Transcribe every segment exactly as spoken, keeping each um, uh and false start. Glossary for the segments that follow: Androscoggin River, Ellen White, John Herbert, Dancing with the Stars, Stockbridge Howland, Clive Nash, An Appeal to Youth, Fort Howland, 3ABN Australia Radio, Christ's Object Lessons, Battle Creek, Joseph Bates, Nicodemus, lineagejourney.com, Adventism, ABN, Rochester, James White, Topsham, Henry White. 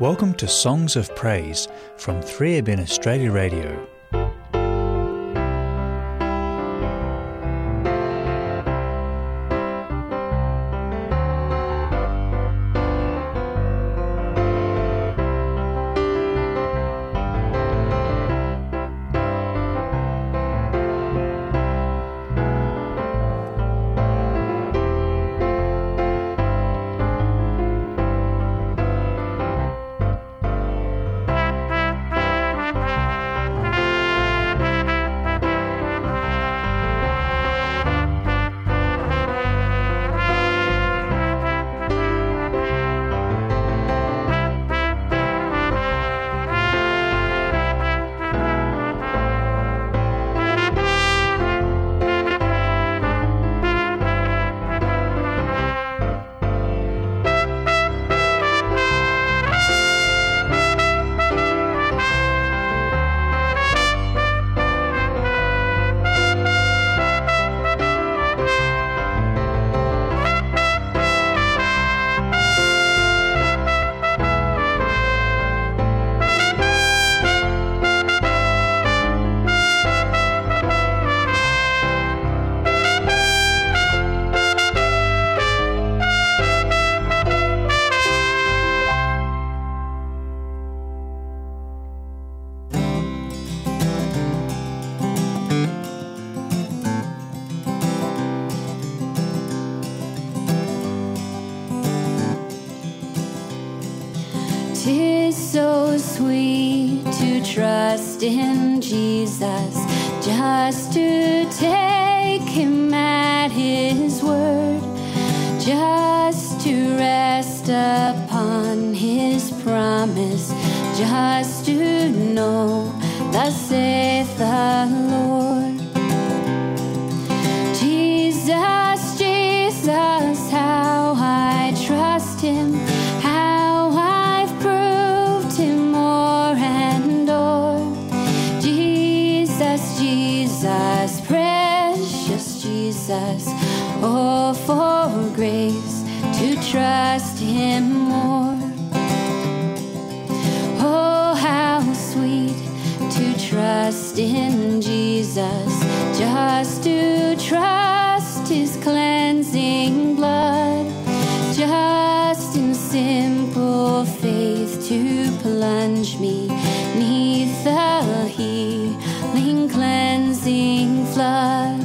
Welcome to Songs of Praise from three A B N Australia Radio. Tis so sweet to trust in Jesus, just to take him at his word, just to rest upon his promise, just to know, thus saith the Lord. Jesus, Jesus, how I trust him. Jesus, precious Jesus, oh, for grace to trust him more. Oh, how sweet to trust in Jesus, just to trust his cleansing blood, just in simple faith to plunge me 'neath the healing cleansing flood.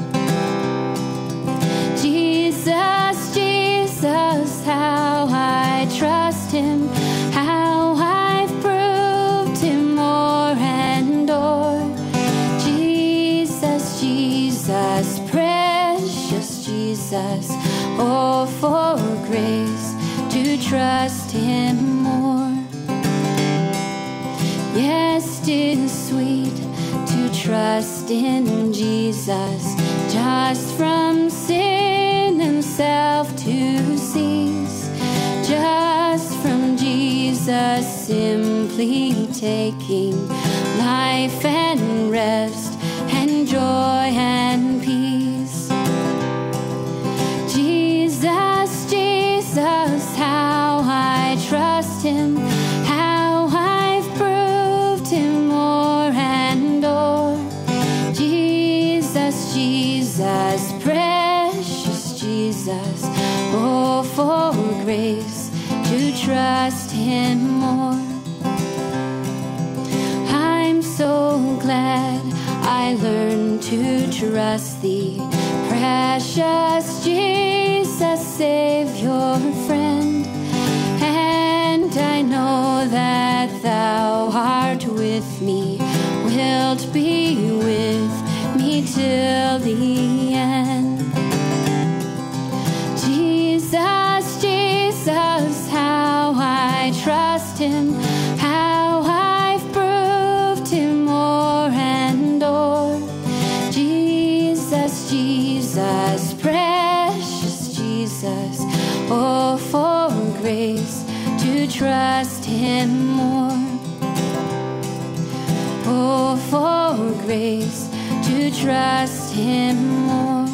Jesus, Jesus, how I trust him, how I've proved him o'er and o'er. Jesus, Jesus, precious Jesus, oh, for grace to trust him more. Yes, 'tis sweet to trust in Jesus, just from sin and self to cease, just from Jesus simply taking life and rest and joy and peace. Jesus, Jesus, how I trust him, how I've proved him o'er and o'er. Jesus, Jesus, precious Jesus, oh, for grace to trust him more. I'm so glad I learned to trust thee, precious Jesus, Savior, friend, and I know that thou art with me, wilt be with me till the end. Jesus, Jesus, how I trust him, how I've proved him o'er and o'er. Jesus, Jesus, precious Jesus, oh, for grace to trust him more. Oh, for grace to trust him more.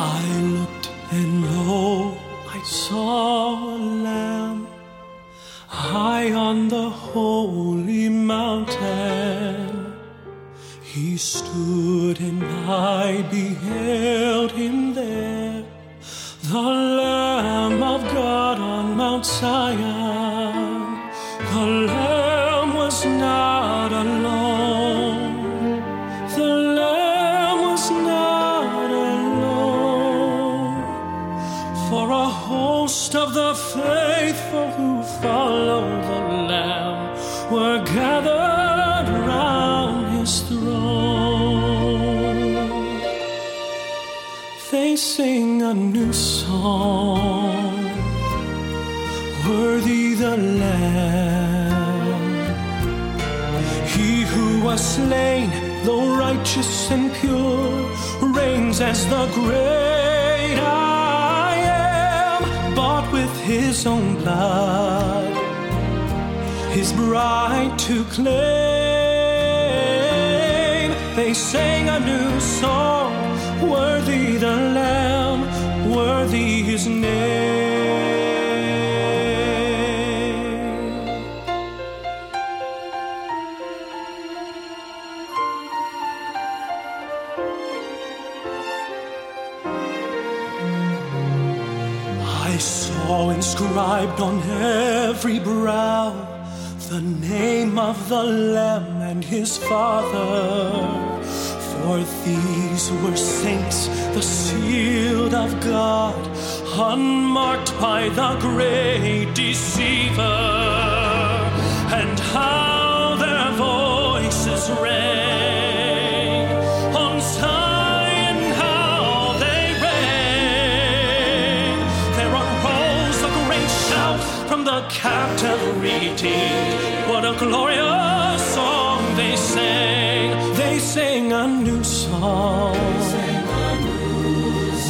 I looked and lo, I saw a lamb high on the holy mountain. He stood and I beheld him there, the Lamb of God on Mount Zion. The Lamb was not alone. The Lamb was not alone. For a host of the faithful who follow the Lamb were gathered round his throne. They sing a new song. Worthy the Lamb, he who was slain, though righteous and pure, reigns as the great I Am, bought with his own blood, his bride to claim. They sang a new song, worthy the Lamb, worthy his name. Inscribed on every brow, the name of the Lamb and his Father. For these were saints, the sealed of God, unmarked by the great deceiver. And how their voices rang on Zion. The captive redeemed, what a glorious song they sang. They sang a new song,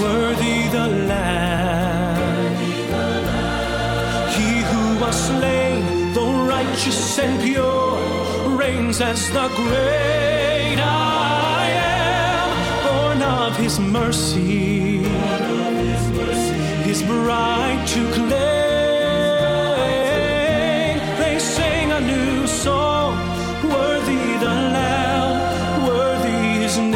worthy the Lamb. He who was slain, though righteous and pure, reigns as the great I Am, born of his mercy, his bride to claim. New song, worthy the Lamb, worthy his name.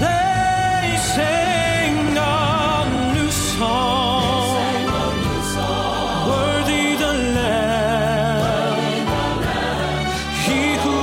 They sing a new song, worthy the Lamb, he who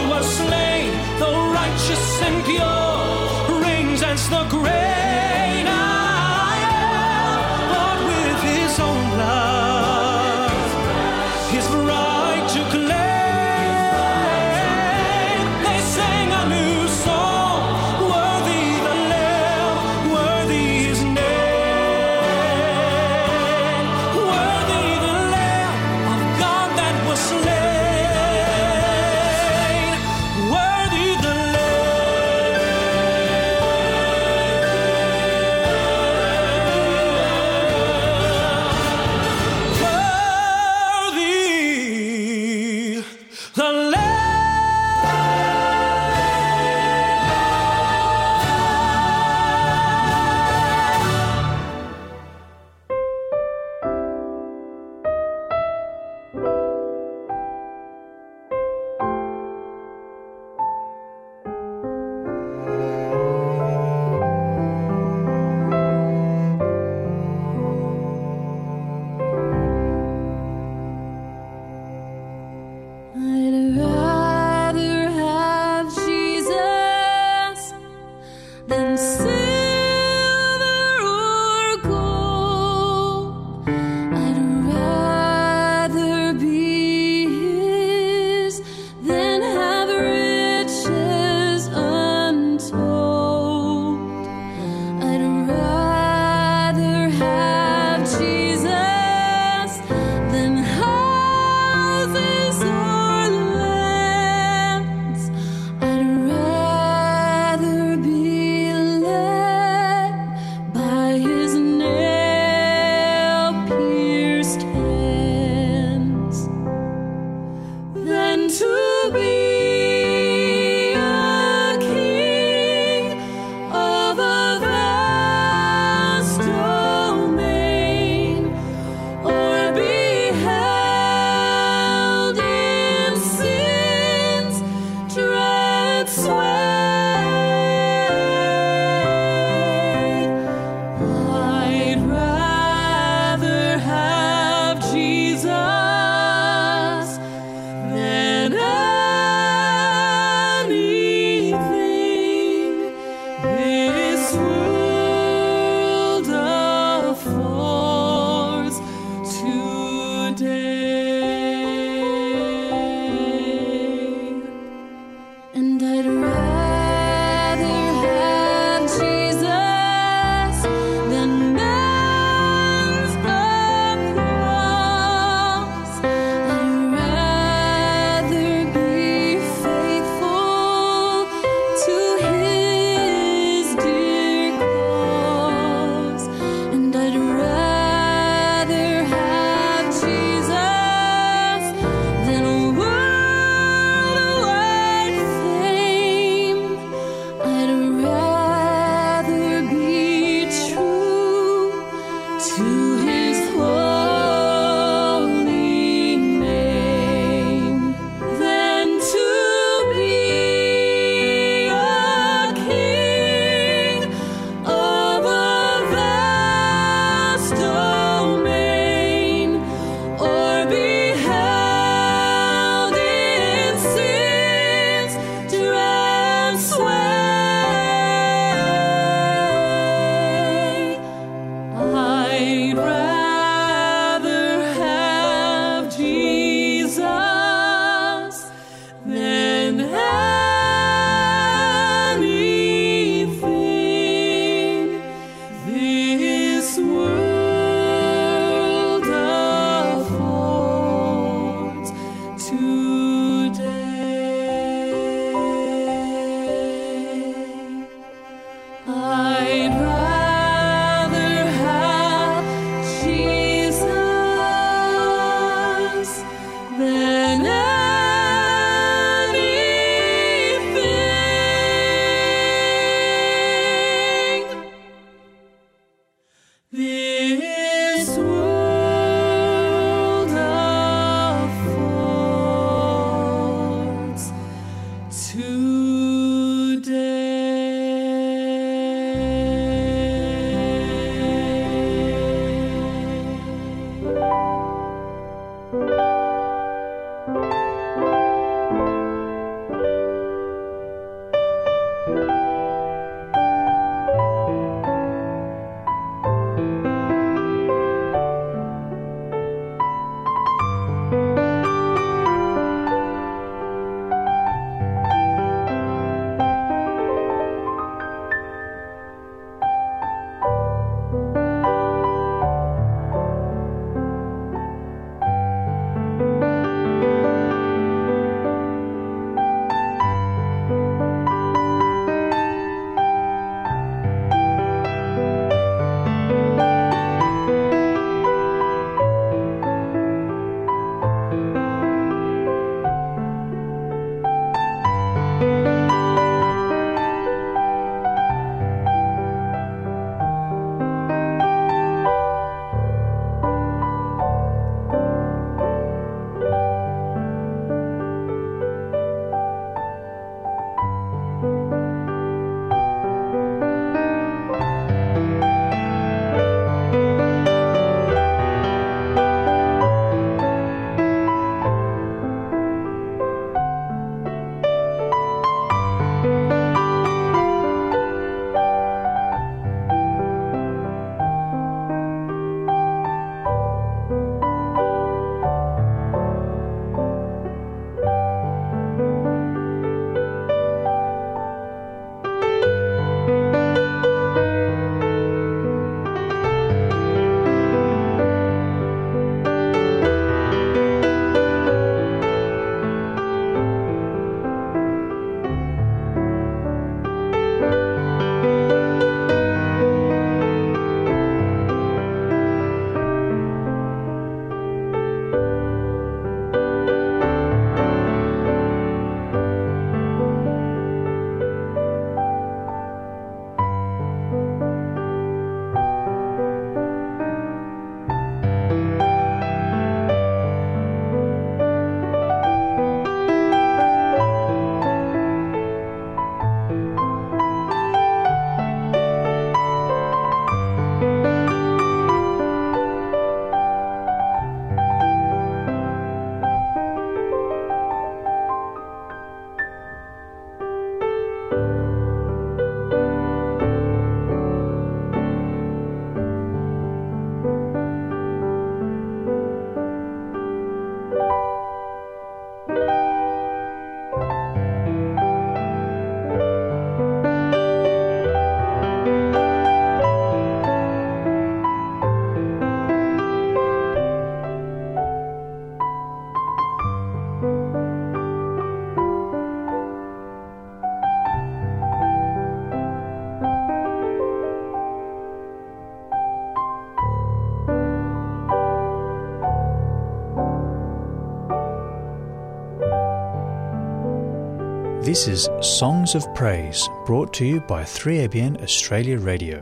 This is Songs of Praise, brought to you by three A B N Australia Radio.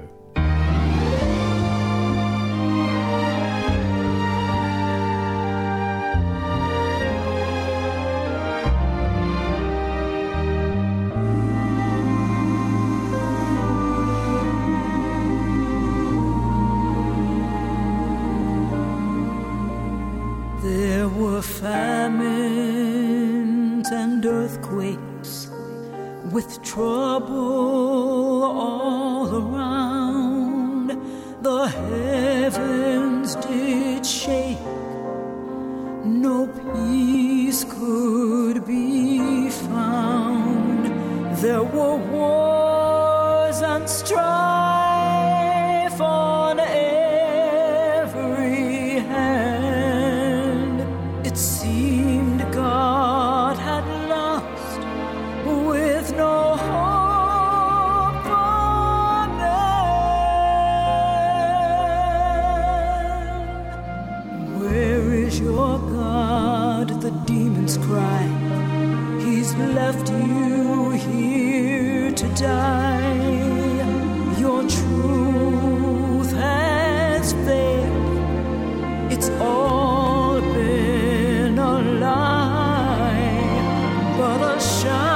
There were famines and earthquakes, with trouble all around. The heavens did shake, no peace could be found. There were wars and strife on every hand. It seemed God children's cry. He's left you here to die. Your truth has failed. It's all been a lie, but a shine.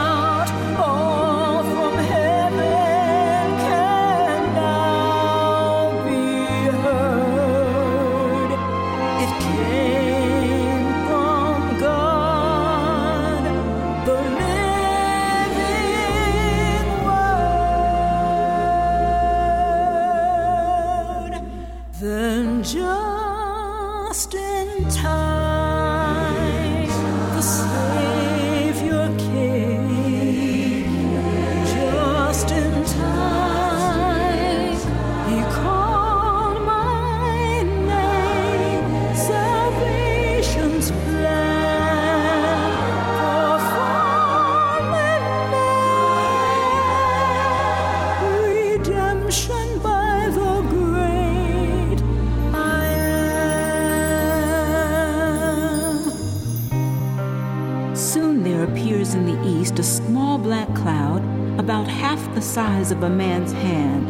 A small black cloud about half the size of a man's hand.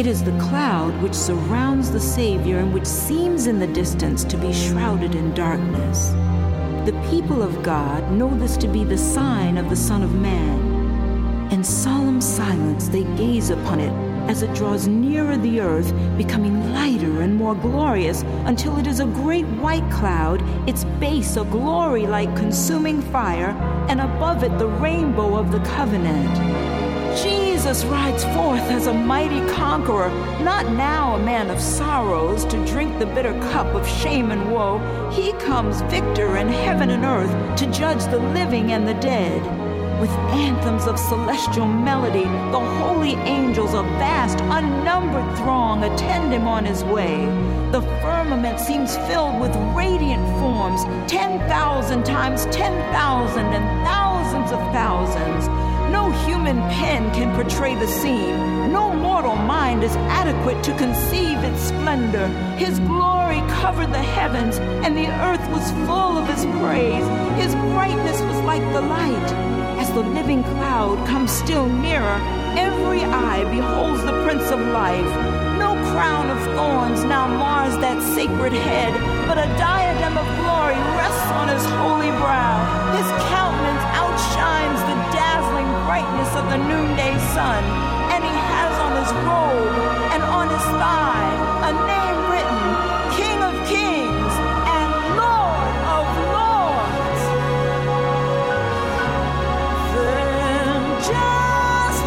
It is the cloud which surrounds the Savior and which seems in the distance to be shrouded in darkness. The people of God know this to be the sign of the Son of Man. In solemn silence they gaze upon it as it draws nearer the earth, becoming lighter and more glorious until it is a great white cloud, its base a glory like consuming fire, and above it the rainbow of the covenant. Jesus rides forth as a mighty conqueror, not now a man of sorrows to drink the bitter cup of shame and woe. He comes victor in heaven and earth to judge the living and the dead. With anthems of celestial melody, the holy angels, a vast, unnumbered throng, attend him on his way. The firmament seems filled with radiant forms, ten thousand times ten thousand and thousands of thousands. No human pen can portray the scene. No mortal mind is adequate to conceive its splendor. His glory covered the heavens, and the earth was full of his praise. His brightness was like the light. As the living cloud comes still nearer, every eye beholds the Prince of Life. No crown of thorns now mars that sacred head, but a diadem of glory rests on his holy brow. His countenance outshines the dazzling brightness of the noonday sun, and he has on his robe and on his thigh a name written, King of Kings and Lord of Lords. Then just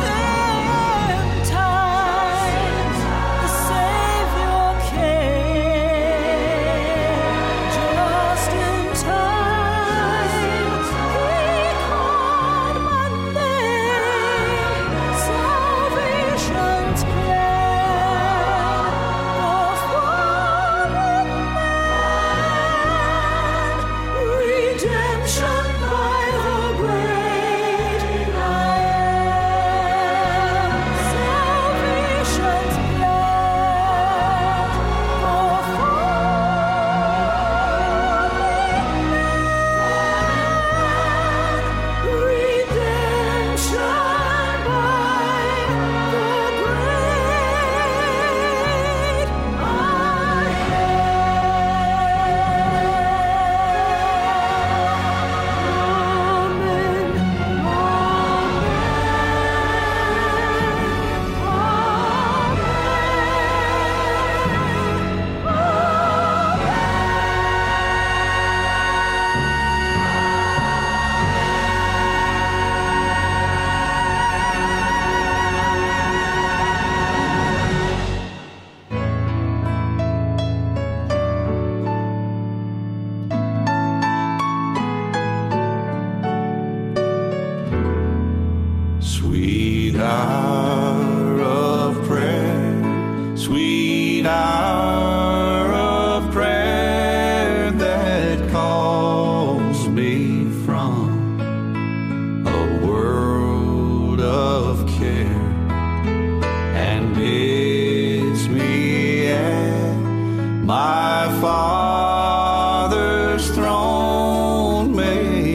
my Father's throne may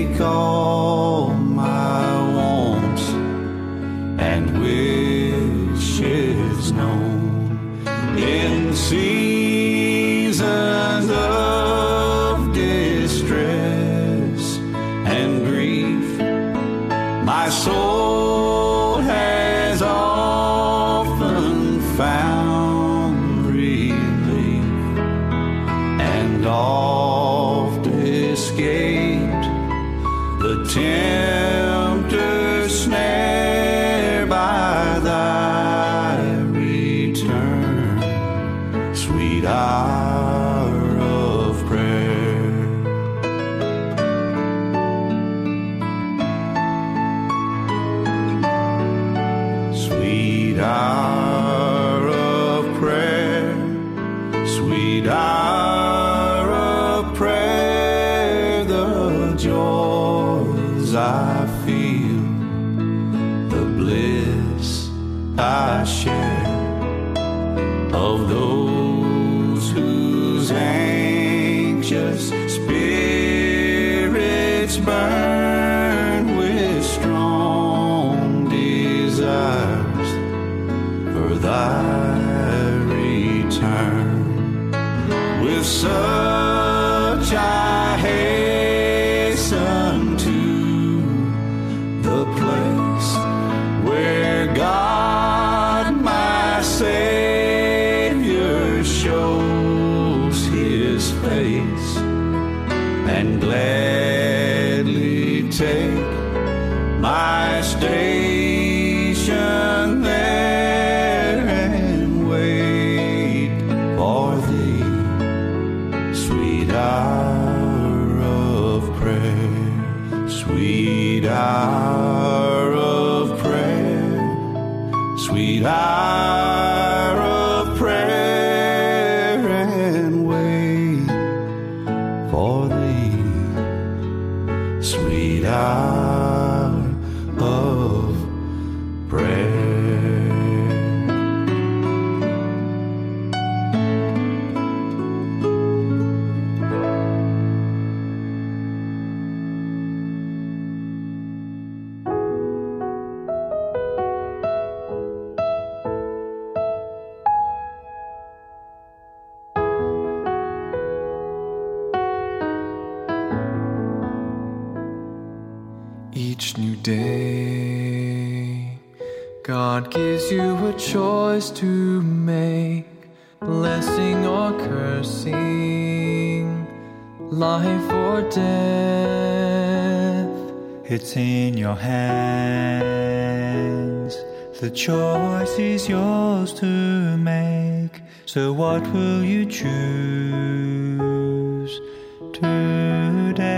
my soul has often found relief and oft escaped the tempter's snare by thy return, sweet hour. Choice to make, blessing or cursing, life or death. It's in your hands, the choice is yours to make. So what will you choose today?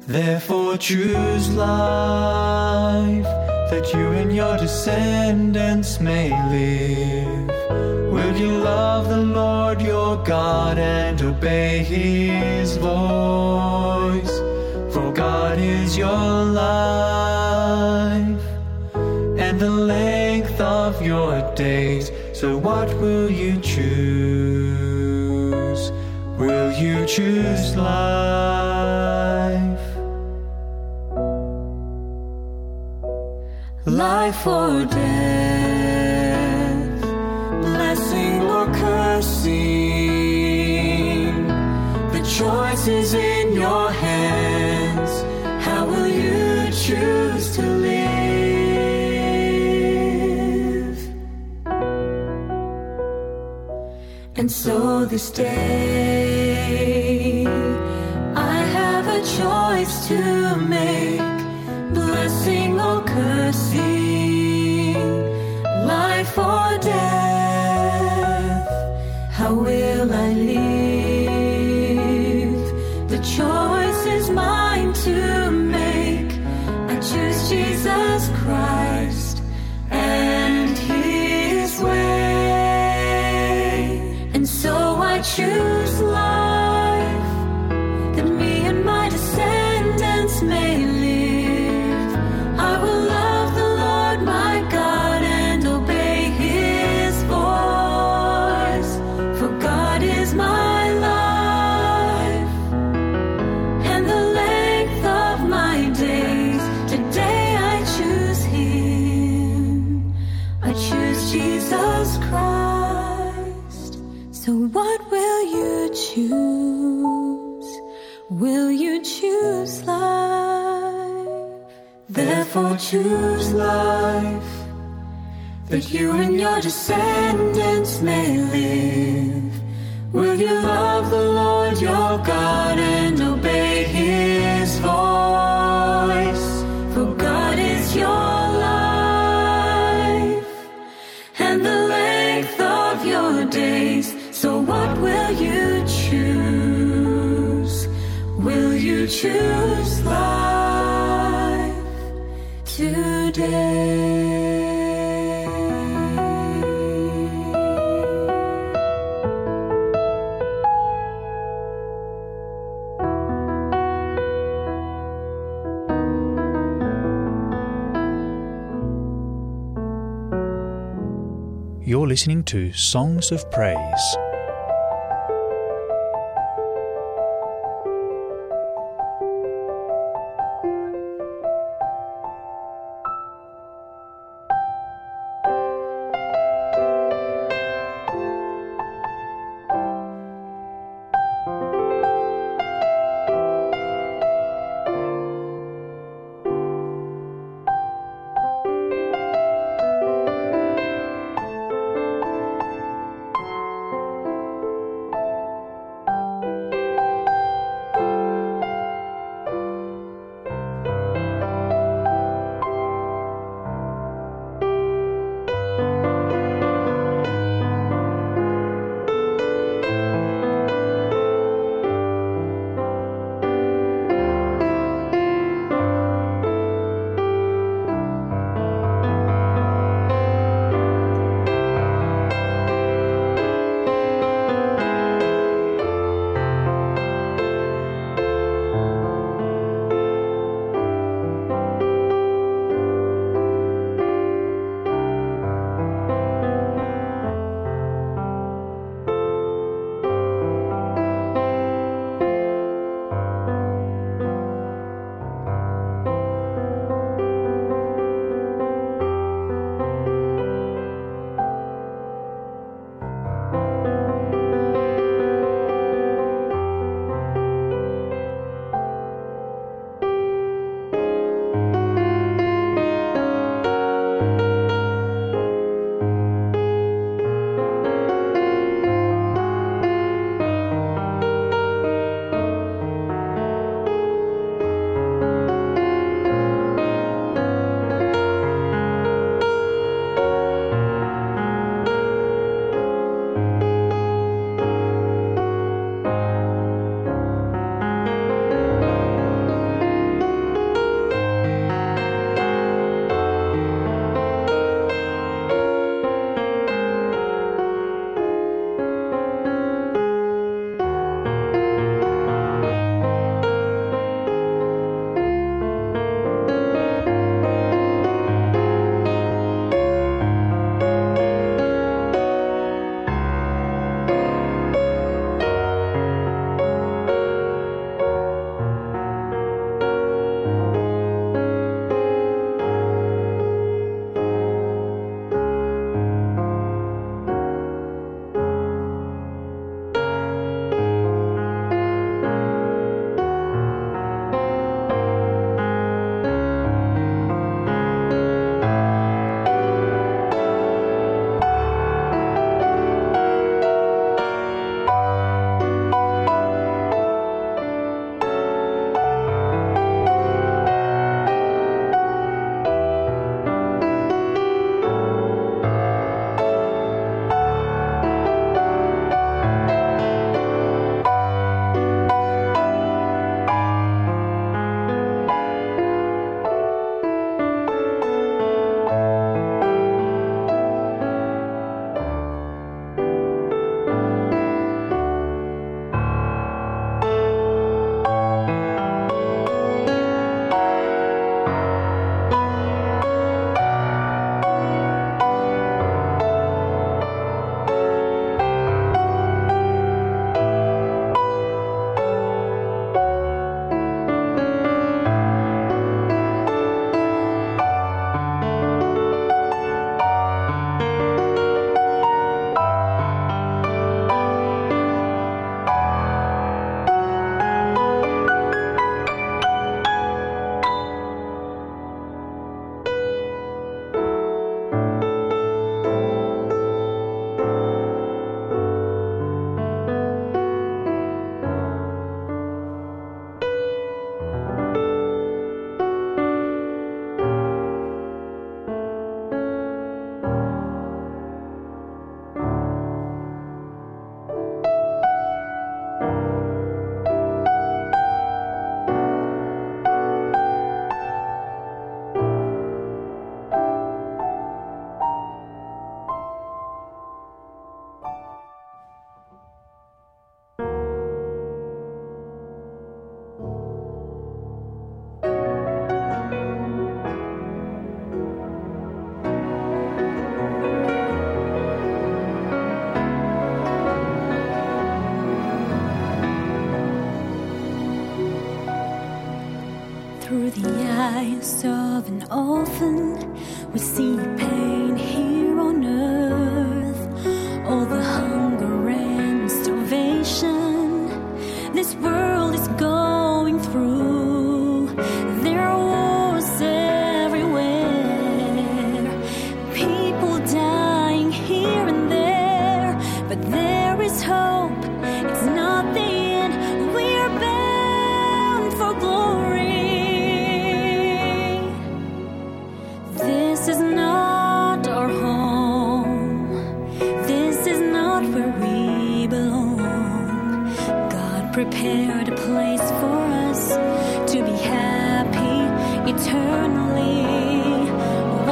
Therefore choose life, that you and your descendants may live. Will you love the Lord your God and obey his voice? For God is your life and the length of your days. So what will you choose? Will you choose life? Life or death, blessing or cursing, the choice is in your hands. How will you choose to live? And so this day, I have a choice to make. Blessing or cursing, life or death, how will I live? The choice is mine to make. I choose Jesus Christ and his way. And so I choose life, that me and my descendants may live. Choose, will you choose life? therefore choose life, that you and your descendants may live. Will you love the Lord your God and obey his voice? For God is your life and the length of your days. So what will you choose? Will you choose life today? You're listening to Songs of Praise. Through the eyes of an orphan, we see pain here on earth. All the hunger and starvation this world is going through. There are wars everywhere, people dying here and there. But there is hope, it's not the end. We're bound for glory. This is not our home. This is not where we belong. God prepared a place for us to be happy eternally.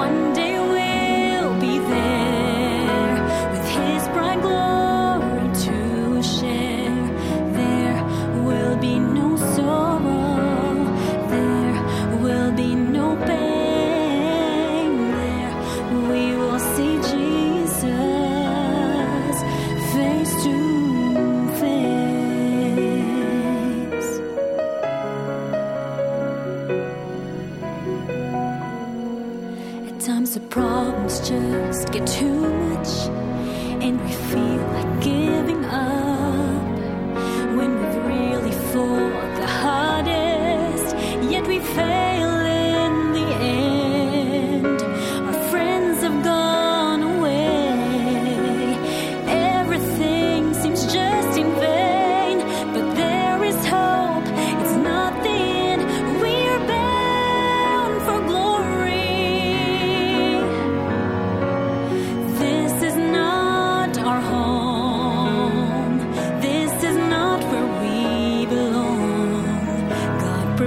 One day we'll be there with His bright glory to share. There will be no sorrow. There will be no pain. The problems just get too much, and we feel like giving up. When we've really fought the hardest, yet we fail in the end. Our friends have gone away, everything seems just in vain. But there is hope, it's not the end. We're bound for glory.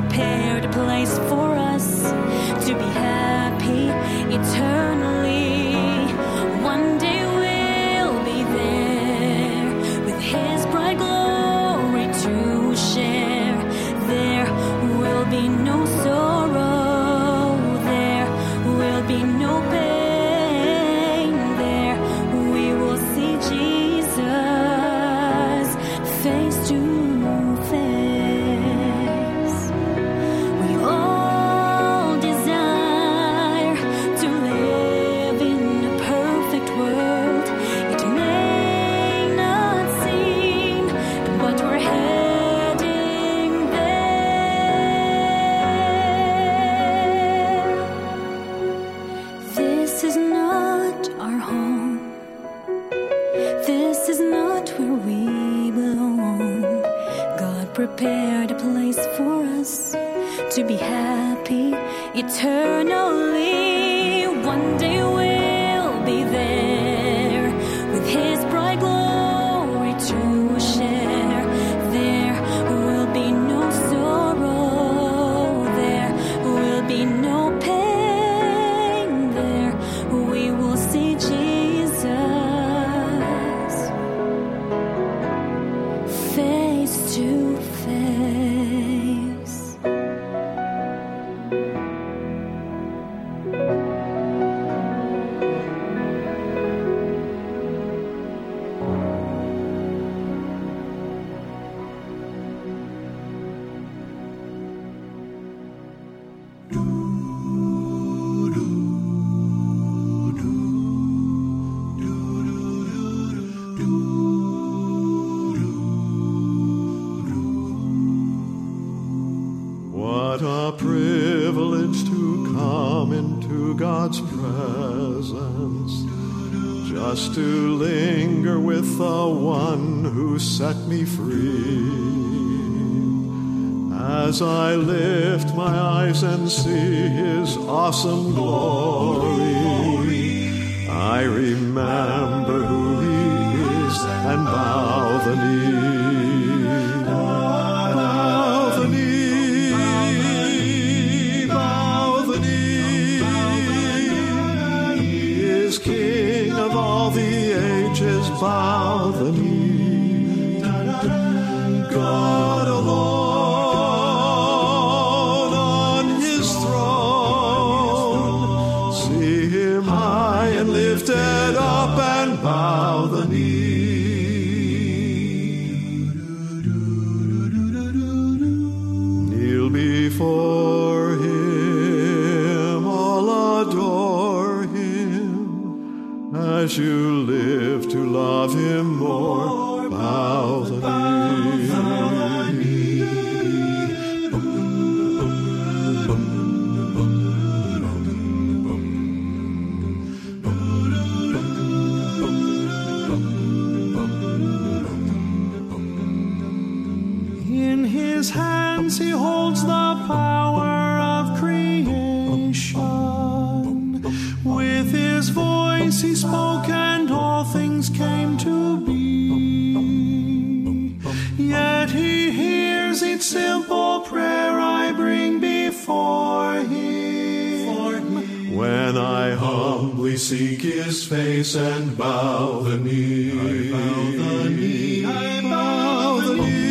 Prepared a place for us to be happy eternally. One day we'll be there with His bright glory to share. There will be no sorrow, there will be no pain. There we will see Jesus face to face. Prepared a place for us to be happy eternally. One day we'll be there with His bright glory to share. There will be no sorrow, there will be no pain. There we will see Jesus face to just to linger with the one who set me free. As I lift my eyes and see His awesome glory, I remember who He is and bow the knee. Bow the knee, bow the knee. He is King of all the ages, bow the knee. God alone on His throne, see Him high and lifted up and bow the knee. Kneel before that you live to love him more, bow the knee. In his hands he holds the power of creation. With his voice he spoke and all things came to be. Yet he hears each simple prayer I bring before him. When I humbly seek his face and bow the knee, I bow the knee, I bow the knee.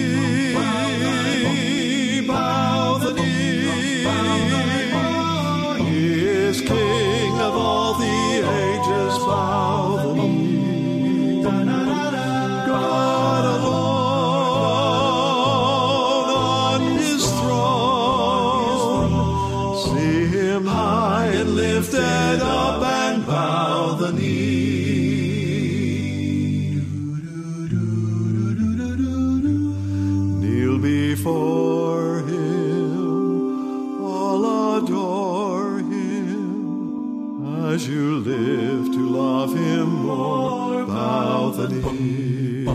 King of all the ages, bow the knee. God alone on his throne. See him high and lifted up and bow the knee. Kneel before him, all adore as you live to love him more, bow the knee, bow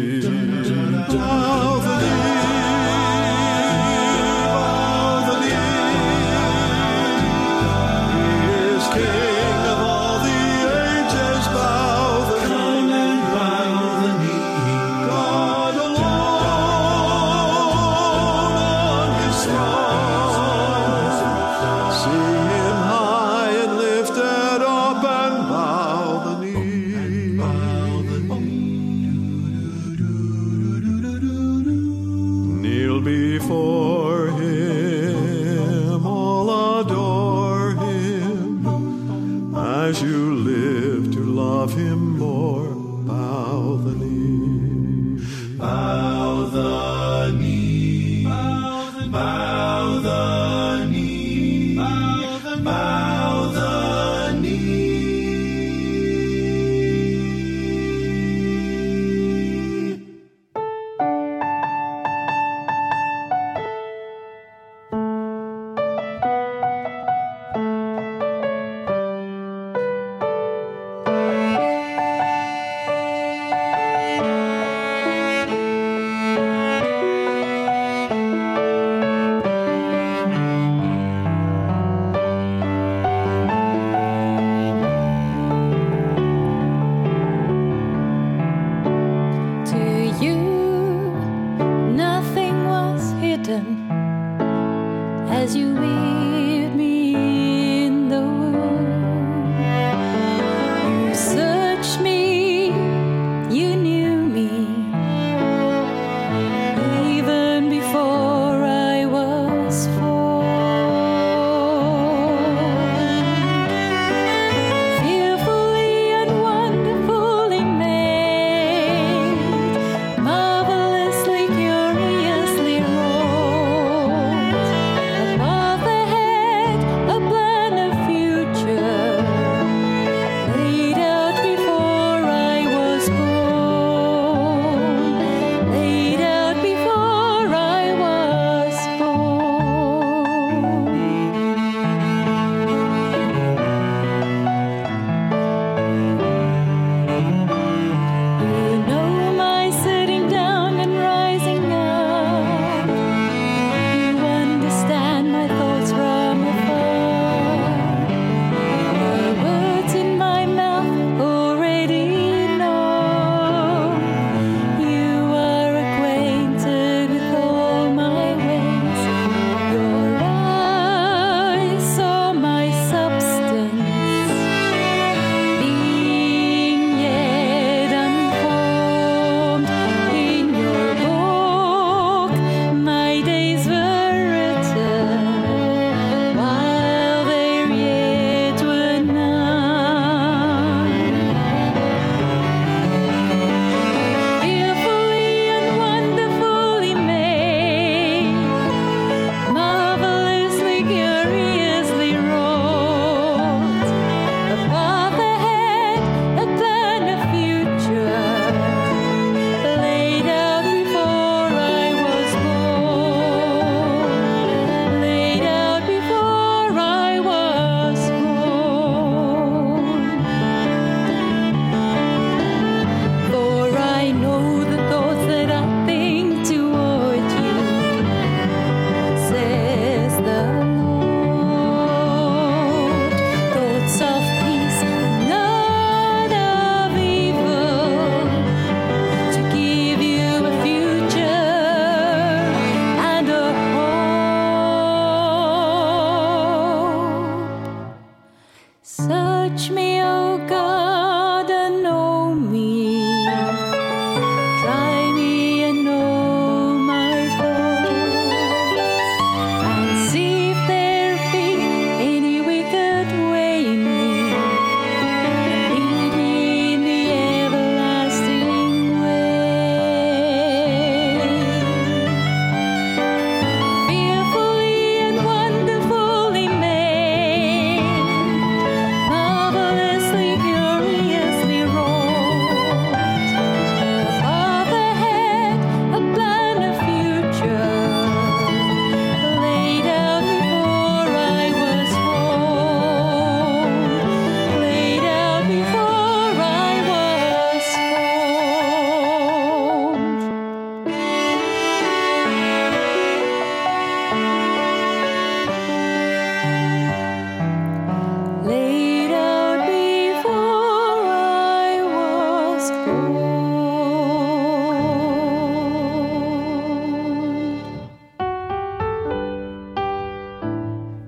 the knee, bow the knee. He is king of all the ages, bow the knee, bow the knee. God alone on his throne. See before him, all adore him, as you live to love him more, bow the knee, bow the knee, bow the knee, bow the knee. Above the head.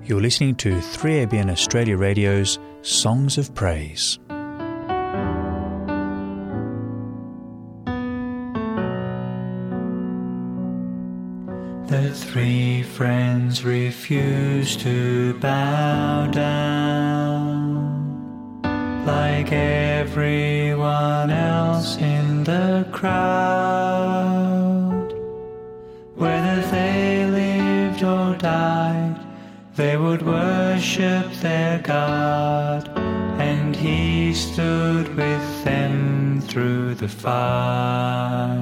You're listening to three A B N Australia Radio's Songs of Praise. The three friends refused to bow down, like everyone else in the crowd. Whether they lived or died, they would worship their God, and He stood with them through the fire.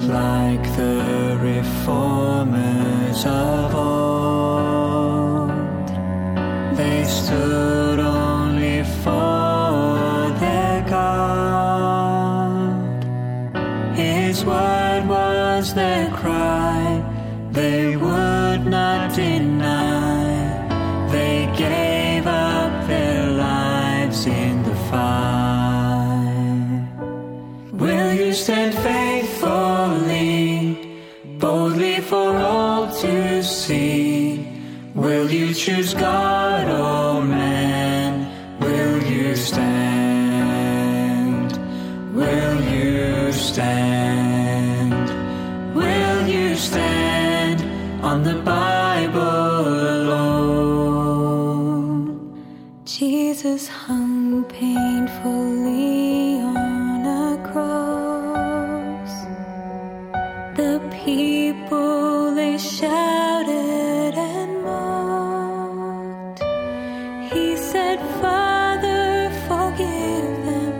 Like the reformers of old, they stood only for their God. His word was their cry, they would not deny. They gave up their lives in the fire. Will you stand faithful? Boldly for all to see, will you choose God or man? Will you stand? Will you stand? Will you stand on the Bible alone? Jesus hung painfully on a cross. The people, they shouted and mocked. He said, Father, forgive them.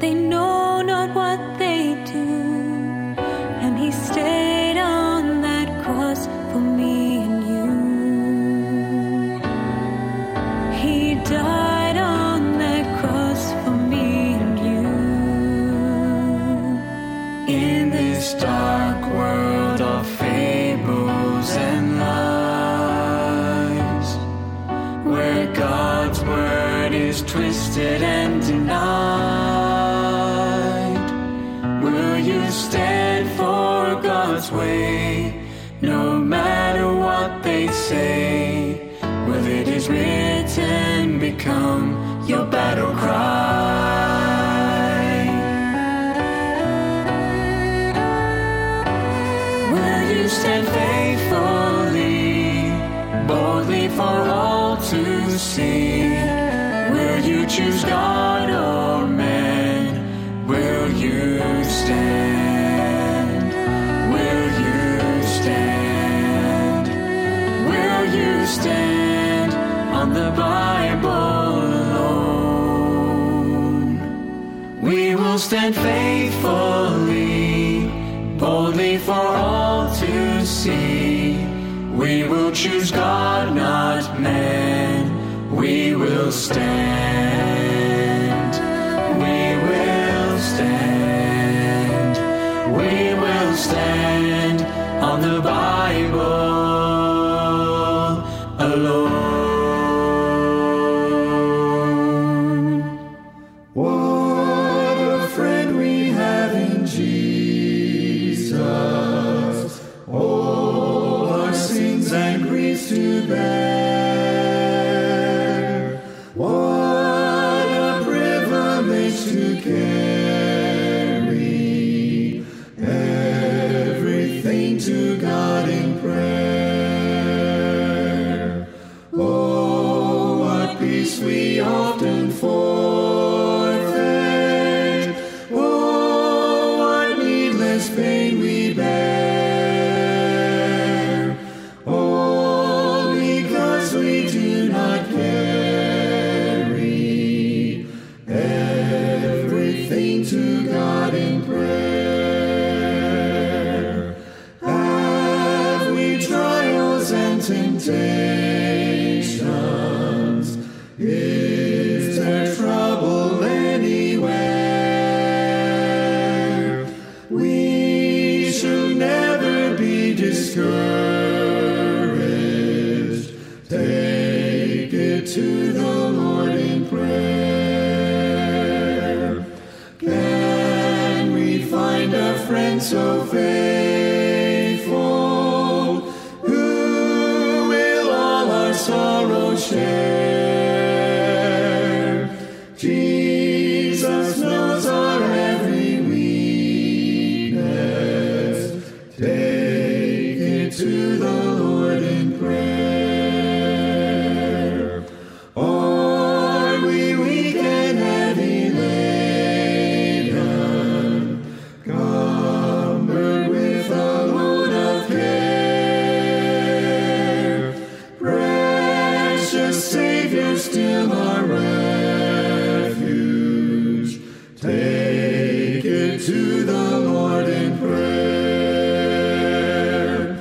They know not what they do. And He stayed on that cross for me and you. He died on that cross for me and you. In this dark world of fables and lies, where God's word is twisted and denied, will you stand for God's way, no matter what they say? Will it is written become your battle cry? Stand faithfully, boldly for all to see. Will you choose God or man? Will you stand? Will you stand? Will you stand on the Bible alone? We will stand faithfully, boldly for all to see. We will choose God, not man. We will stand. We will stand. We will stand on the Bible alone. What a friend we have in Jesus. All our sins and griefs to bear. What a privilege to carry everything to God in prayer. Oh, what peace we often forfeit. Oh, what needless pain we bear. Temptations, is there trouble anywhere? We shall never be discouraged. Take it to the Lord in prayer. Can we find a friend so faithful? share. Jesus knows our every weakness. Take it to the Lord in prayer. Are we weak and heavy laden, cumbered with a load of care? Precious Savior, still our refuge. Take it to the Lord in prayer.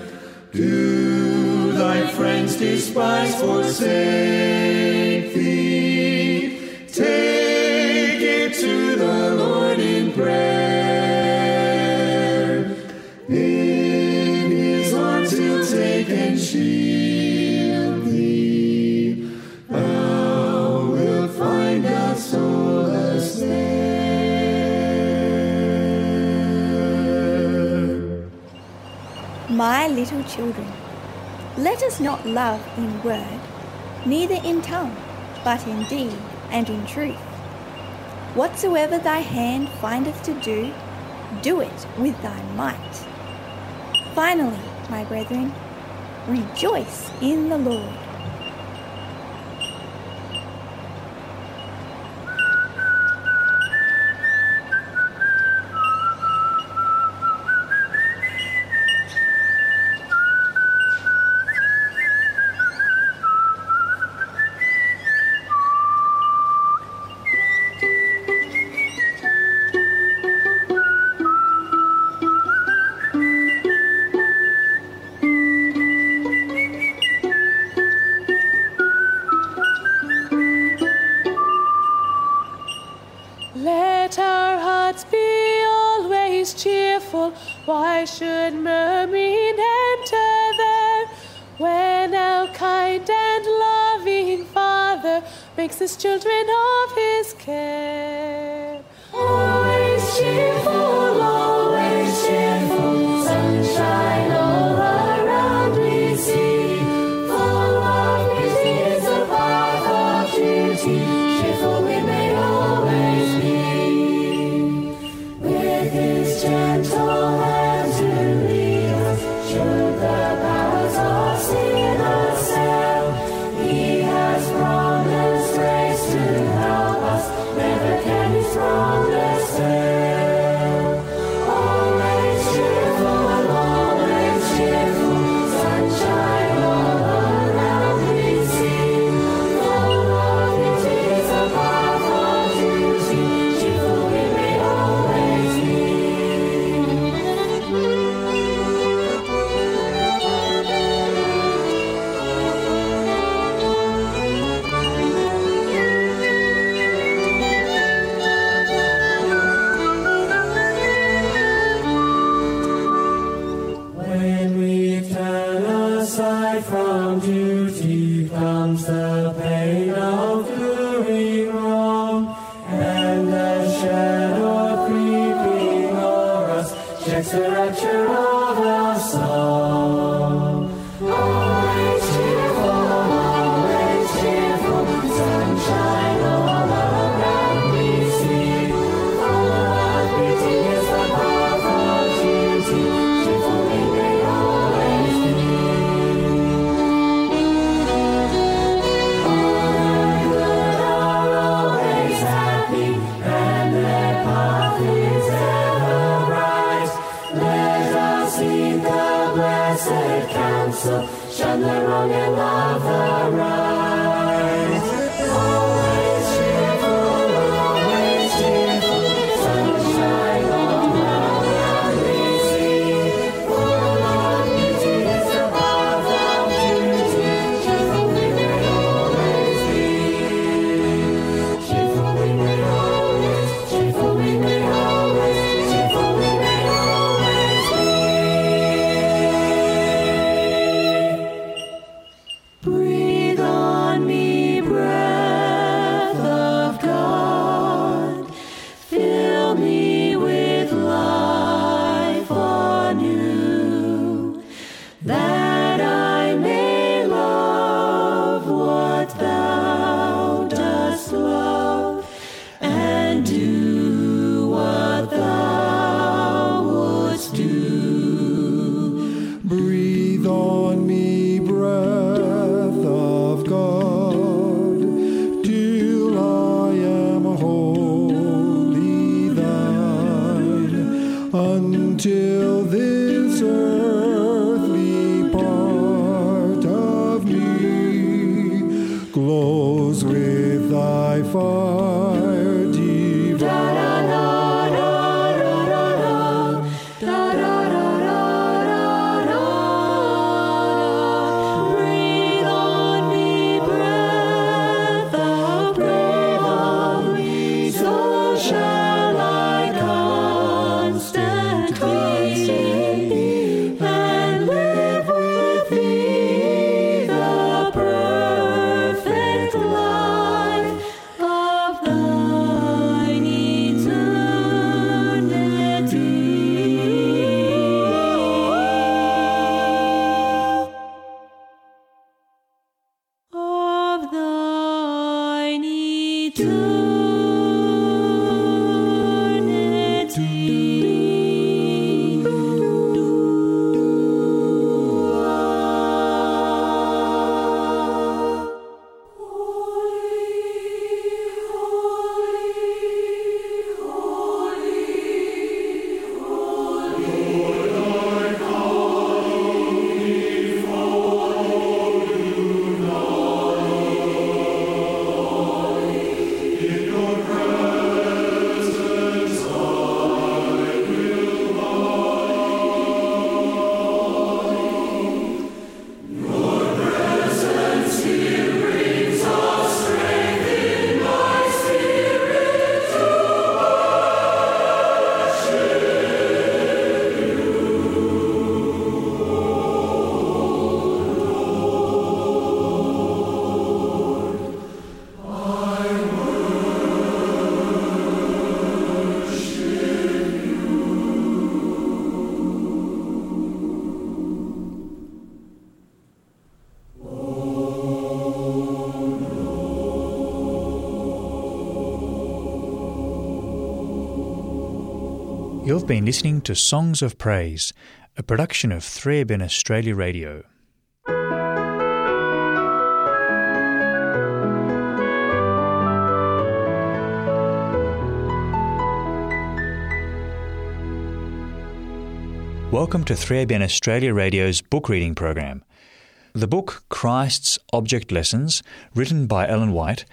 Do thy friends despise, forsake thee? Take it to the Lord in prayer. In his arms he'll take and shield thee. Thou wilt find a solace there. My little children, let us not love in word, neither in tongue, but in deed and in truth. Whatsoever thy hand findeth to do, do it with thy might. Finally, my brethren, rejoice in the Lord. Why should mermen enter there when our kind and loving Father makes his children of his care? Always cheerful, always cheerful, sunshine all around we see, full of beauty is the path of duty, cheerful we may always be, with his gentle hand. Breathe on me, breath. You've been listening to Songs of Praise, a production of three A B N Australia Radio. Welcome to three A B N Australia Radio's book reading program. The book Christ's Object Lessons, written by Ellen White,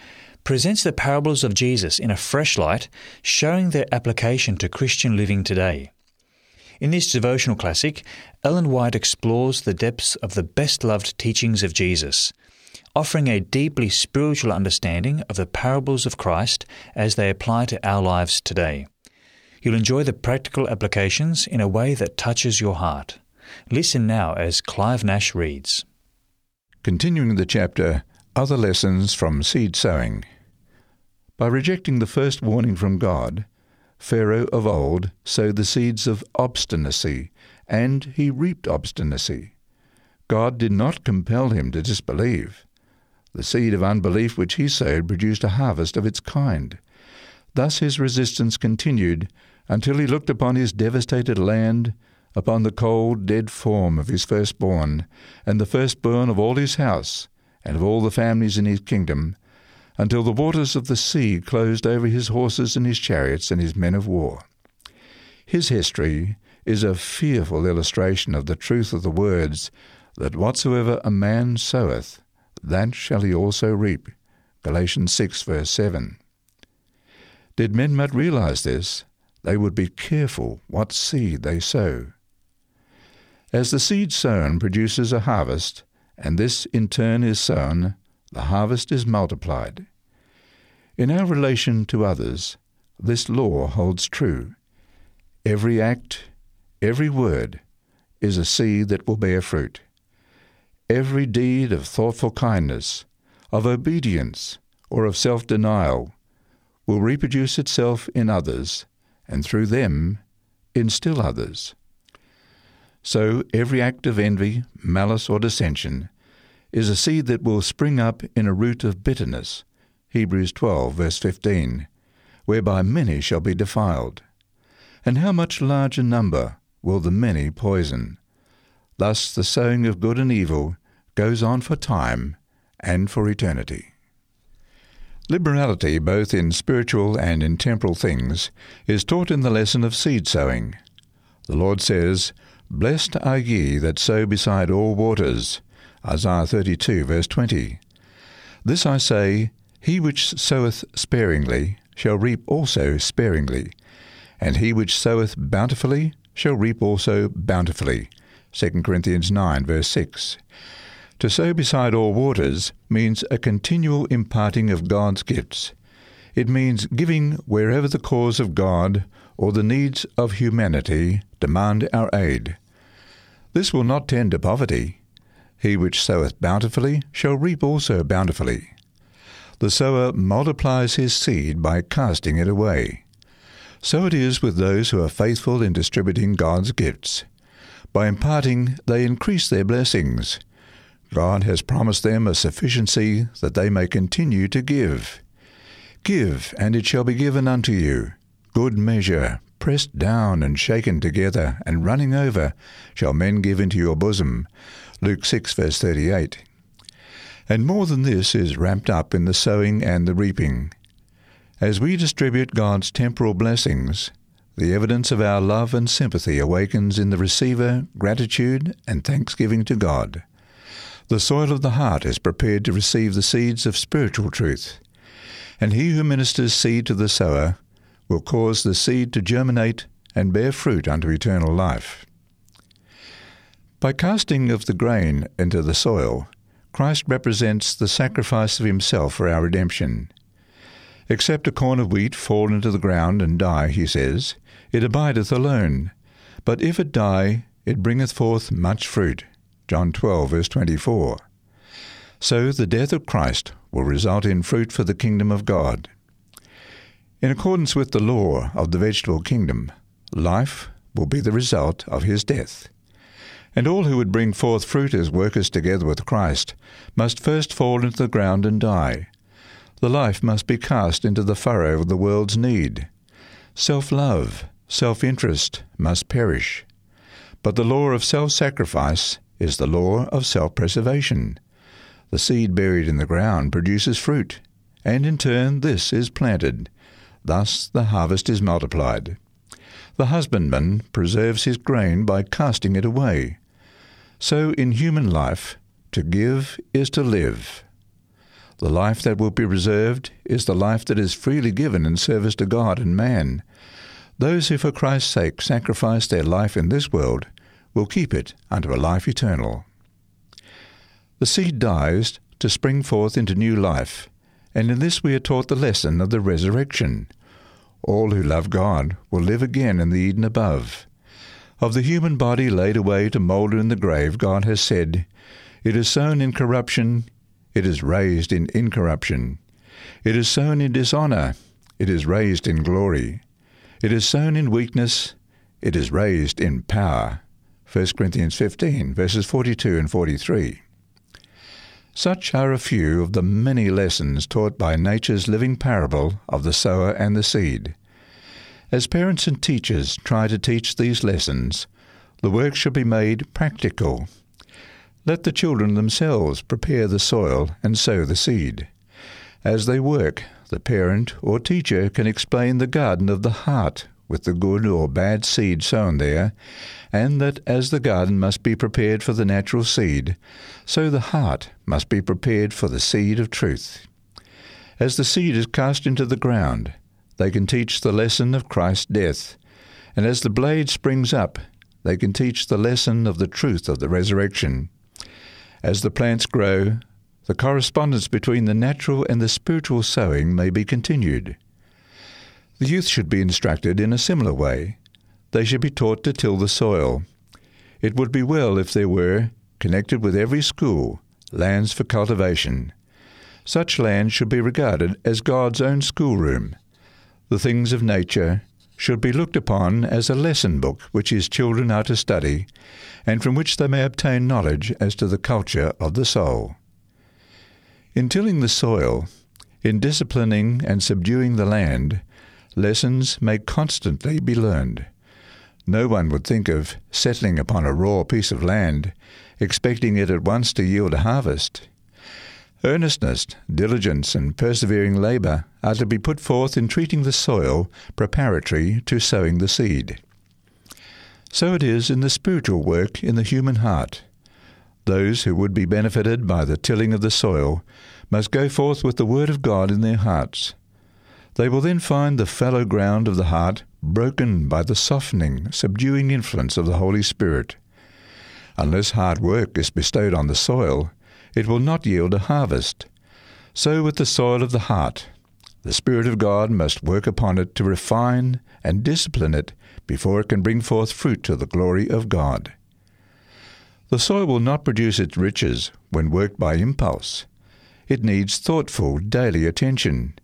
presents the parables of Jesus in a fresh light, showing their application to Christian living today. In this devotional classic, Ellen White explores the depths of the best-loved teachings of Jesus, offering a deeply spiritual understanding of the parables of Christ as they apply to our lives today. You'll enjoy the practical applications in a way that touches your heart. Listen now as Clive Nash reads. Continuing the chapter, Other Lessons from Seed Sowing. By rejecting the first warning from God, Pharaoh of old sowed the seeds of obstinacy, and he reaped obstinacy. God did not compel him to disbelieve. The seed of unbelief which he sowed produced a harvest of its kind. Thus his resistance continued until he looked upon his devastated land, upon the cold, dead form of his firstborn, and the firstborn of all his house, and of all the families in his kingdom, until the waters of the sea closed over his horses and his chariots and his men of war. His history is a fearful illustration of the truth of the words that whatsoever a man soweth, that shall he also reap. Galatians six, verse seven. Did men not realize this, they would be careful what seed they sow. As the seed sown produces a harvest, and this in turn is sown, the harvest is multiplied. In our relation to others, this law holds true. Every act, every word, is a seed that will bear fruit. Every deed of thoughtful kindness, of obedience, or of self-denial will reproduce itself in others, and through them in still others. So every act of envy, malice, or dissension is a seed that will spring up in a root of bitterness, Hebrews twelve, verse fifteen, whereby many shall be defiled. And how much larger number will the many poison? Thus the sowing of good and evil goes on for time and for eternity. Liberality, both in spiritual and in temporal things, is taught in the lesson of seed sowing. The Lord says, "Blessed are ye that sow beside all waters," Isaiah thirty-two, verse twenty. "This I say, he which soweth sparingly shall reap also sparingly, and he which soweth bountifully shall reap also bountifully," Second Corinthians nine, verse six. To sow beside all waters means a continual imparting of God's gifts. It means giving wherever the cause of God or the needs of humanity demand our aid. This will not tend to poverty. He which soweth bountifully shall reap also bountifully. The sower multiplies his seed by casting it away. So it is with those who are faithful in distributing God's gifts. By imparting, they increase their blessings. God has promised them a sufficiency that they may continue to give. "Give, and it shall be given unto you. Good measure, pressed down and shaken together, and running over, shall men give into your bosom." Luke six, verse thirty-eight. And more than this is wrapped up in the sowing and the reaping. As we distribute God's temporal blessings, the evidence of our love and sympathy awakens in the receiver gratitude and thanksgiving to God. The soil of the heart is prepared to receive the seeds of spiritual truth, and he who ministers seed to the sower will cause the seed to germinate and bear fruit unto eternal life. By casting of the grain into the soil, Christ represents the sacrifice of himself for our redemption. "Except a corn of wheat fall into the ground and die," he says, "it abideth alone. But if it die, it bringeth forth much fruit." John twelve, verse twenty-four. So the death of Christ will result in fruit for the kingdom of God. In accordance with the law of the vegetable kingdom, life will be the result of his death. And all who would bring forth fruit as workers together with Christ must first fall into the ground and die. The life must be cast into the furrow of the world's need. Self-love, self-interest must perish. But the law of self-sacrifice is the law of self-preservation. The seed buried in the ground produces fruit, and in turn this is planted. Thus the harvest is multiplied. The husbandman preserves his grain by casting it away. So in human life, to give is to live. The life that will be reserved is the life that is freely given in service to God and man. Those who for Christ's sake sacrifice their life in this world will keep it unto a life eternal. The seed dies to spring forth into new life, and in this we are taught the lesson of the resurrection. All who love God will live again in the Eden above. Of the human body laid away to moulder in the grave, God has said, "It is sown in corruption, it is raised in incorruption. It is sown in dishonour, it is raised in glory. It is sown in weakness, it is raised in power." First Corinthians fifteen, verses forty-two and forty-three. Such are a few of the many lessons taught by nature's living parable of the sower and the seed. As parents and teachers try to teach these lessons, the work should be made practical. Let the children themselves prepare the soil and sow the seed. As they work, the parent or teacher can explain the garden of the heart with the good or bad seed sown there, and that as the garden must be prepared for the natural seed, so the heart must be prepared for the seed of truth. As the seed is cast into the ground, they can teach the lesson of Christ's death, and as the blade springs up, they can teach the lesson of the truth of the resurrection. As the plants grow, the correspondence between the natural and the spiritual sowing may be continued. The youth should be instructed in a similar way. They should be taught to till the soil. It would be well if there were, connected with every school, lands for cultivation. Such land should be regarded as God's own schoolroom. The things of nature should be looked upon as a lesson book which his children are to study, and from which they may obtain knowledge as to the culture of the soul. In tilling the soil, in disciplining and subduing the land, lessons may constantly be learned. No one would think of settling upon a raw piece of land, expecting it at once to yield a harvest. Earnestness, diligence, and persevering labour are to be put forth in treating the soil preparatory to sowing the seed. So it is in the spiritual work in the human heart. Those who would be benefited by the tilling of the soil must go forth with the Word of God in their hearts. They will then find the fallow ground of the heart broken by the softening, subduing influence of the Holy Spirit. Unless hard work is bestowed on the soil, it will not yield a harvest. So with the soil of the heart, the Spirit of God must work upon it to refine and discipline it before it can bring forth fruit to the glory of God. The soil will not produce its riches when worked by impulse. It needs thoughtful, daily attention.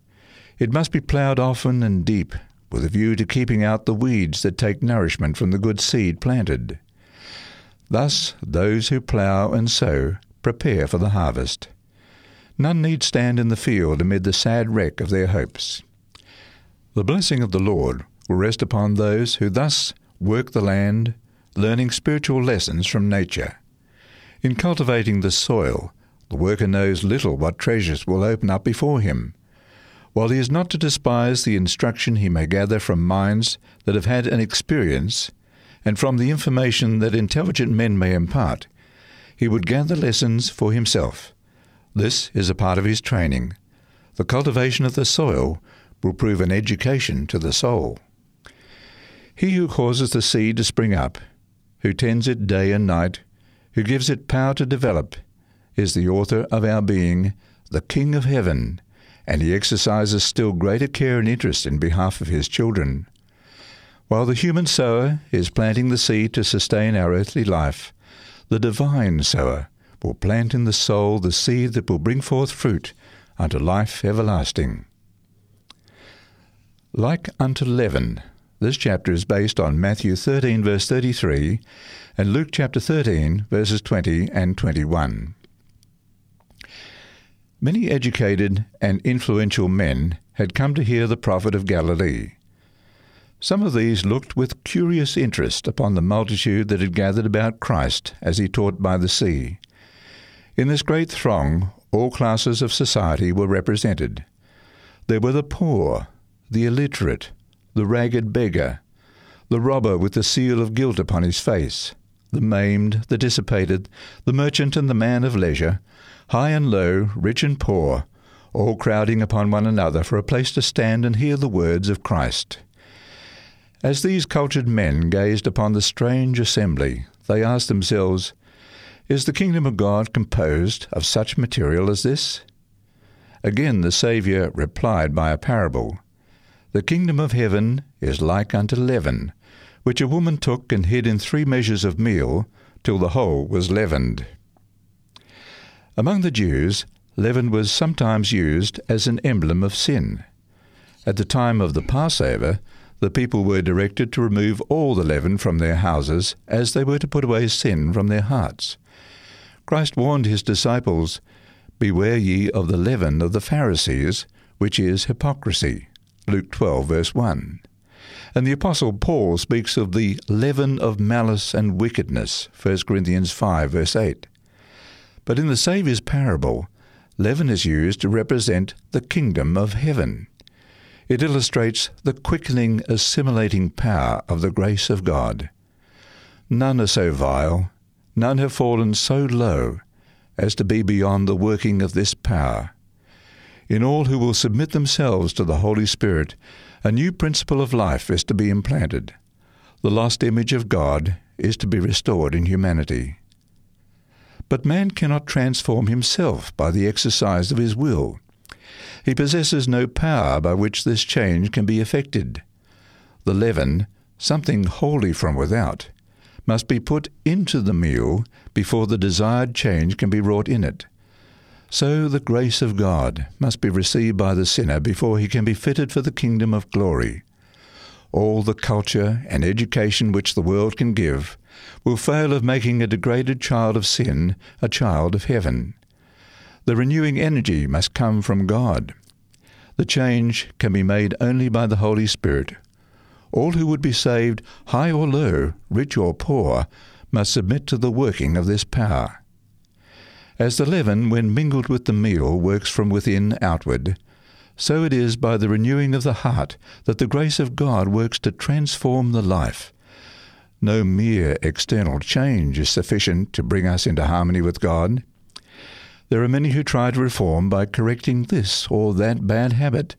It must be ploughed often and deep, with a view to keeping out the weeds that take nourishment from the good seed planted. Thus, those who plough and sow prepare for the harvest. None need stand in the field amid the sad wreck of their hopes. The blessing of the Lord will rest upon those who thus work the land, learning spiritual lessons from nature. In cultivating the soil, the worker knows little what treasures will open up before him, while he is not to despise the instruction he may gather from minds that have had an experience, and from the information that intelligent men may impart. He would gather lessons for himself. This is a part of his training. The cultivation of the soil will prove an education to the soul. He who causes the seed to spring up, who tends it day and night, who gives it power to develop, is the author of our being, the King of Heaven, and he exercises still greater care and interest in behalf of his children. While the human sower is planting the seed to sustain our earthly life, the divine sower will plant in the soul the seed that will bring forth fruit unto life everlasting. Like unto leaven. This chapter is based on Matthew thirteen, verse thirty-three, and Luke chapter thirteen, verses twenty and twenty-one. Many educated and influential men had come to hear the prophet of Galilee. Some of these looked with curious interest upon the multitude that had gathered about Christ as he taught by the sea. In this great throng, all classes of society were represented. There were the poor, the illiterate, the ragged beggar, the robber with the seal of guilt upon his face, the maimed, the dissipated, the merchant and the man of leisure, high and low, rich and poor, all crowding upon one another for a place to stand and hear the words of Christ. As these cultured men gazed upon the strange assembly, they asked themselves, "Is the kingdom of God composed of such material as this?" Again the Saviour replied by a parable. "The kingdom of heaven is like unto leaven, which a woman took and hid in three measures of meal, till the whole was leavened." Among the Jews, leaven was sometimes used as an emblem of sin. At the time of the Passover, the people were directed to remove all the leaven from their houses, as they were to put away sin from their hearts. Christ warned his disciples, "Beware ye of the leaven of the Pharisees, which is hypocrisy." Luke twelve, verse one. And the Apostle Paul speaks of the leaven of malice and wickedness, First Corinthians five, verse eight. But in the Saviour's parable, leaven is used to represent the kingdom of heaven. It illustrates the quickening, assimilating power of the grace of God. None are so vile, none have fallen so low, as to be beyond the working of this power. In all who will submit themselves to the Holy Spirit, a new principle of life is to be implanted. The lost image of God is to be restored in humanity. But man cannot transform himself by the exercise of his will. He possesses no power by which this change can be effected. The leaven, something wholly from without, must be put into the meal before the desired change can be wrought in it. So the grace of God must be received by the sinner before he can be fitted for the kingdom of glory. All the culture and education which the world can give will fail of making a degraded child of sin a child of heaven. The renewing energy must come from God. The change can be made only by the Holy Spirit. All who would be saved, high or low, rich or poor, must submit to the working of this power. As the leaven, when mingled with the meal, works from within outward, so it is by the renewing of the heart that the grace of God works to transform the life. No mere external change is sufficient to bring us into harmony with God. There are many who try to reform by correcting this or that bad habit,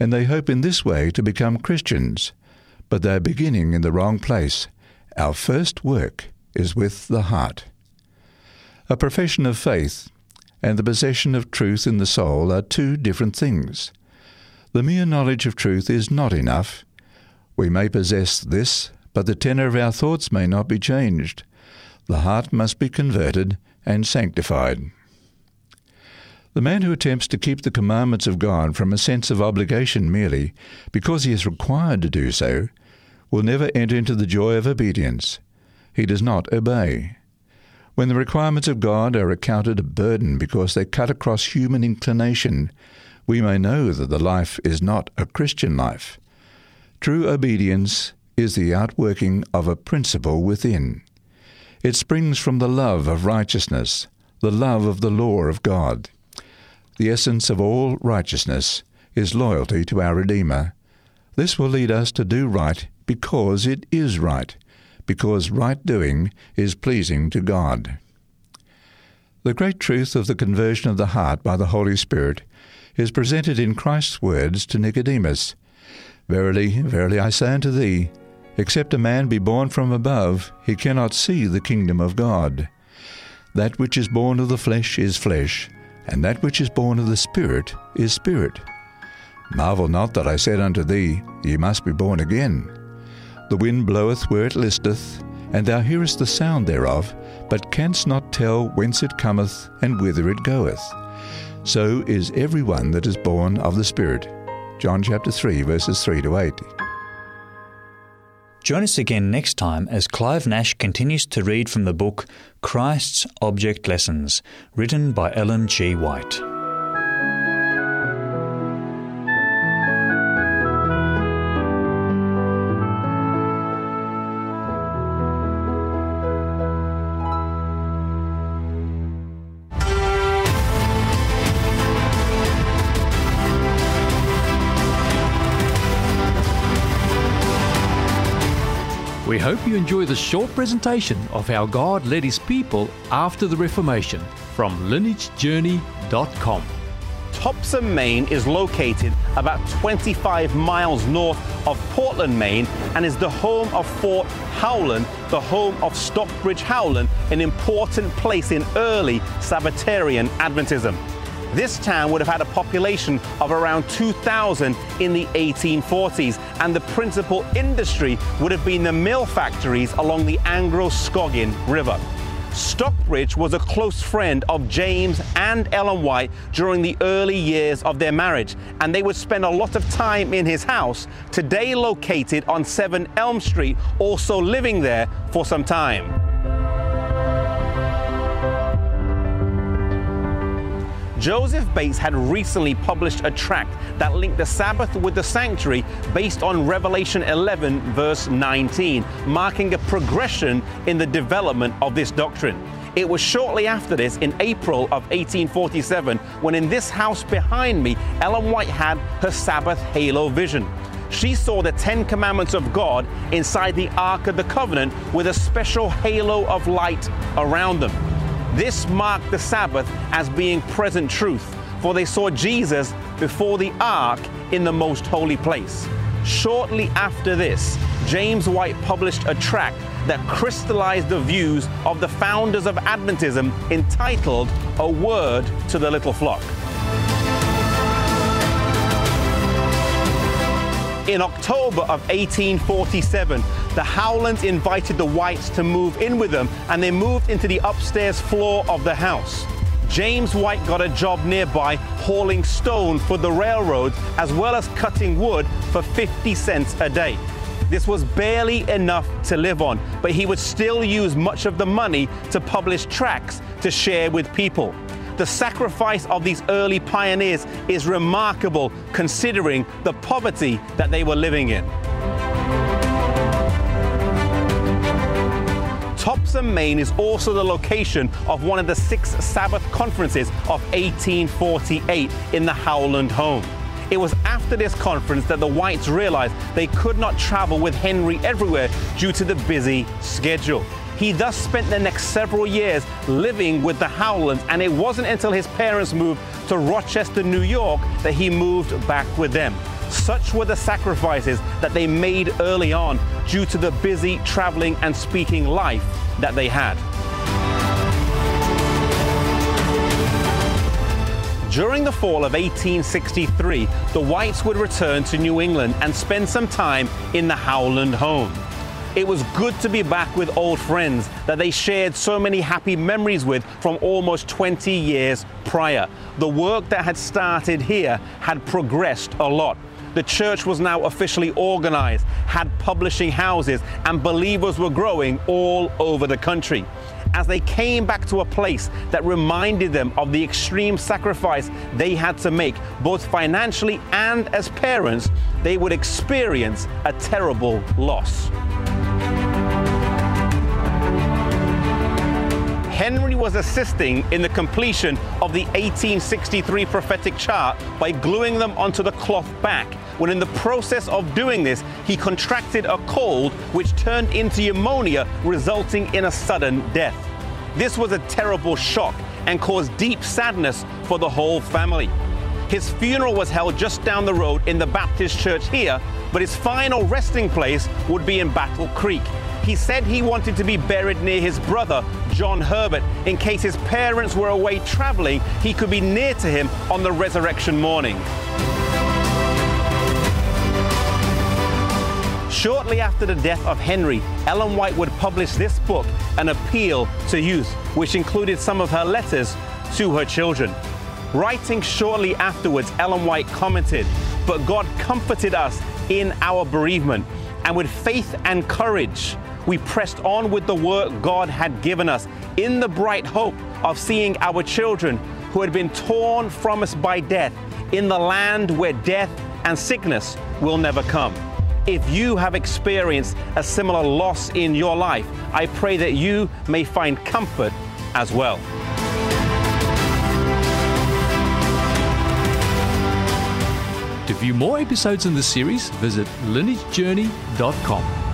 and they hope in this way to become Christians, but they are beginning in the wrong place. Our first work is with the heart. A profession of faith and the possession of truth in the soul are two different things. The mere knowledge of truth is not enough. We may possess this, but the tenor of our thoughts may not be changed. The heart must be converted and sanctified. The man who attempts to keep the commandments of God from a sense of obligation merely, because he is required to do so, will never enter into the joy of obedience. He does not obey. When the requirements of God are accounted a burden because they cut across human inclination, we may know that the life is not a Christian life. True obedience is the outworking of a principle within. It springs from the love of righteousness, the love of the law of God. The essence of all righteousness is loyalty to our Redeemer. This will lead us to do right because it is right, because right doing is pleasing to God. The great truth of the conversion of the heart by the Holy Spirit is presented in Christ's words to Nicodemus. Verily, verily, I say unto thee, except a man be born from above, he cannot see the kingdom of God. That which is born of the flesh is flesh, and that which is born of the Spirit is spirit. Marvel not that I said unto thee, Ye must be born again. The wind bloweth where it listeth, and thou hearest the sound thereof, but canst not tell whence it cometh and whither it goeth. So is every one that is born of the Spirit. John chapter three, verses three to eight. Join us again next time as Clive Nash continues to read from the book Christ's Object Lessons, written by Ellen G. White. We hope you enjoy the short presentation of how God led His people after the Reformation from lineage journey dot com. Topsham, Maine is located about twenty-five miles north of Portland, Maine, and is the home of Fort Howland, the home of Stockbridge Howland, an important place in early Sabbatarian Adventism. This town would have had a population of around two thousand in the eighteen forties, and the principal industry would have been the mill factories along the Androscoggin River. Stockbridge was a close friend of James and Ellen White during the early years of their marriage, and they would spend a lot of time in his house, today located on seven Elm Street, also living there for some time. Joseph Bates had recently published a tract that linked the Sabbath with the sanctuary based on Revelation eleven verse nineteen, marking a progression in the development of this doctrine. It was shortly after this, in April of eighteen forty-seven, when in this house behind me, Ellen White had her Sabbath halo vision. She saw the Ten Commandments of God inside the Ark of the Covenant with a special halo of light around them. This marked the Sabbath as being present truth, for they saw Jesus before the ark in the most holy place. Shortly after this, James White published a tract that crystallized the views of the founders of Adventism, entitled A Word to the Little Flock. In October of eighteen forty-seven, the Howlands invited the Whites to move in with them, and they moved into the upstairs floor of the house. James White got a job nearby hauling stone for the railroad, as well as cutting wood for fifty cents a day. This was barely enough to live on, but he would still use much of the money to publish tracts to share with people. The sacrifice of these early pioneers is remarkable, considering the poverty that they were living in. Topsham, Maine is also the location of one of the six Sabbath conferences of eighteen forty-eight in the Howland home. It was after this conference that the Whites realized they could not travel with Henry everywhere due to the busy schedule. He thus spent the next several years living with the Howlands, and it wasn't until his parents moved to Rochester, New York, that he moved back with them. Such were the sacrifices that they made early on due to the busy traveling and speaking life that they had. During the fall of eighteen sixty-three, the Whites would return to New England and spend some time in the Howland home. It was good to be back with old friends that they shared so many happy memories with from almost twenty years prior. The work that had started here had progressed a lot. The church was now officially organized, had publishing houses, and believers were growing all over the country. As they came back to a place that reminded them of the extreme sacrifice they had to make, both financially and as parents, they would experience a terrible loss. Henry was assisting in the completion of the eighteen sixty-three prophetic chart by gluing them onto the cloth back, when in the process of doing this, he contracted a cold which turned into pneumonia, resulting in a sudden death. This was a terrible shock and caused deep sadness for the whole family. His funeral was held just down the road in the Baptist church here, but his final resting place would be in Battle Creek. He said he wanted to be buried near his brother, John Herbert, in case his parents were away traveling, he could be near to him on the resurrection morning. Shortly after the death of Henry, Ellen White would publish this book, An Appeal to Youth, which included some of her letters to her children. Writing shortly afterwards, Ellen White commented, "But God comforted us in our bereavement, and with faith and courage, we pressed on with the work God had given us in the bright hope of seeing our children who had been torn from us by death in the land where death and sickness will never come." If you have experienced a similar loss in your life, I pray that you may find comfort as well. To view more episodes in this series, visit lineage journey dot com.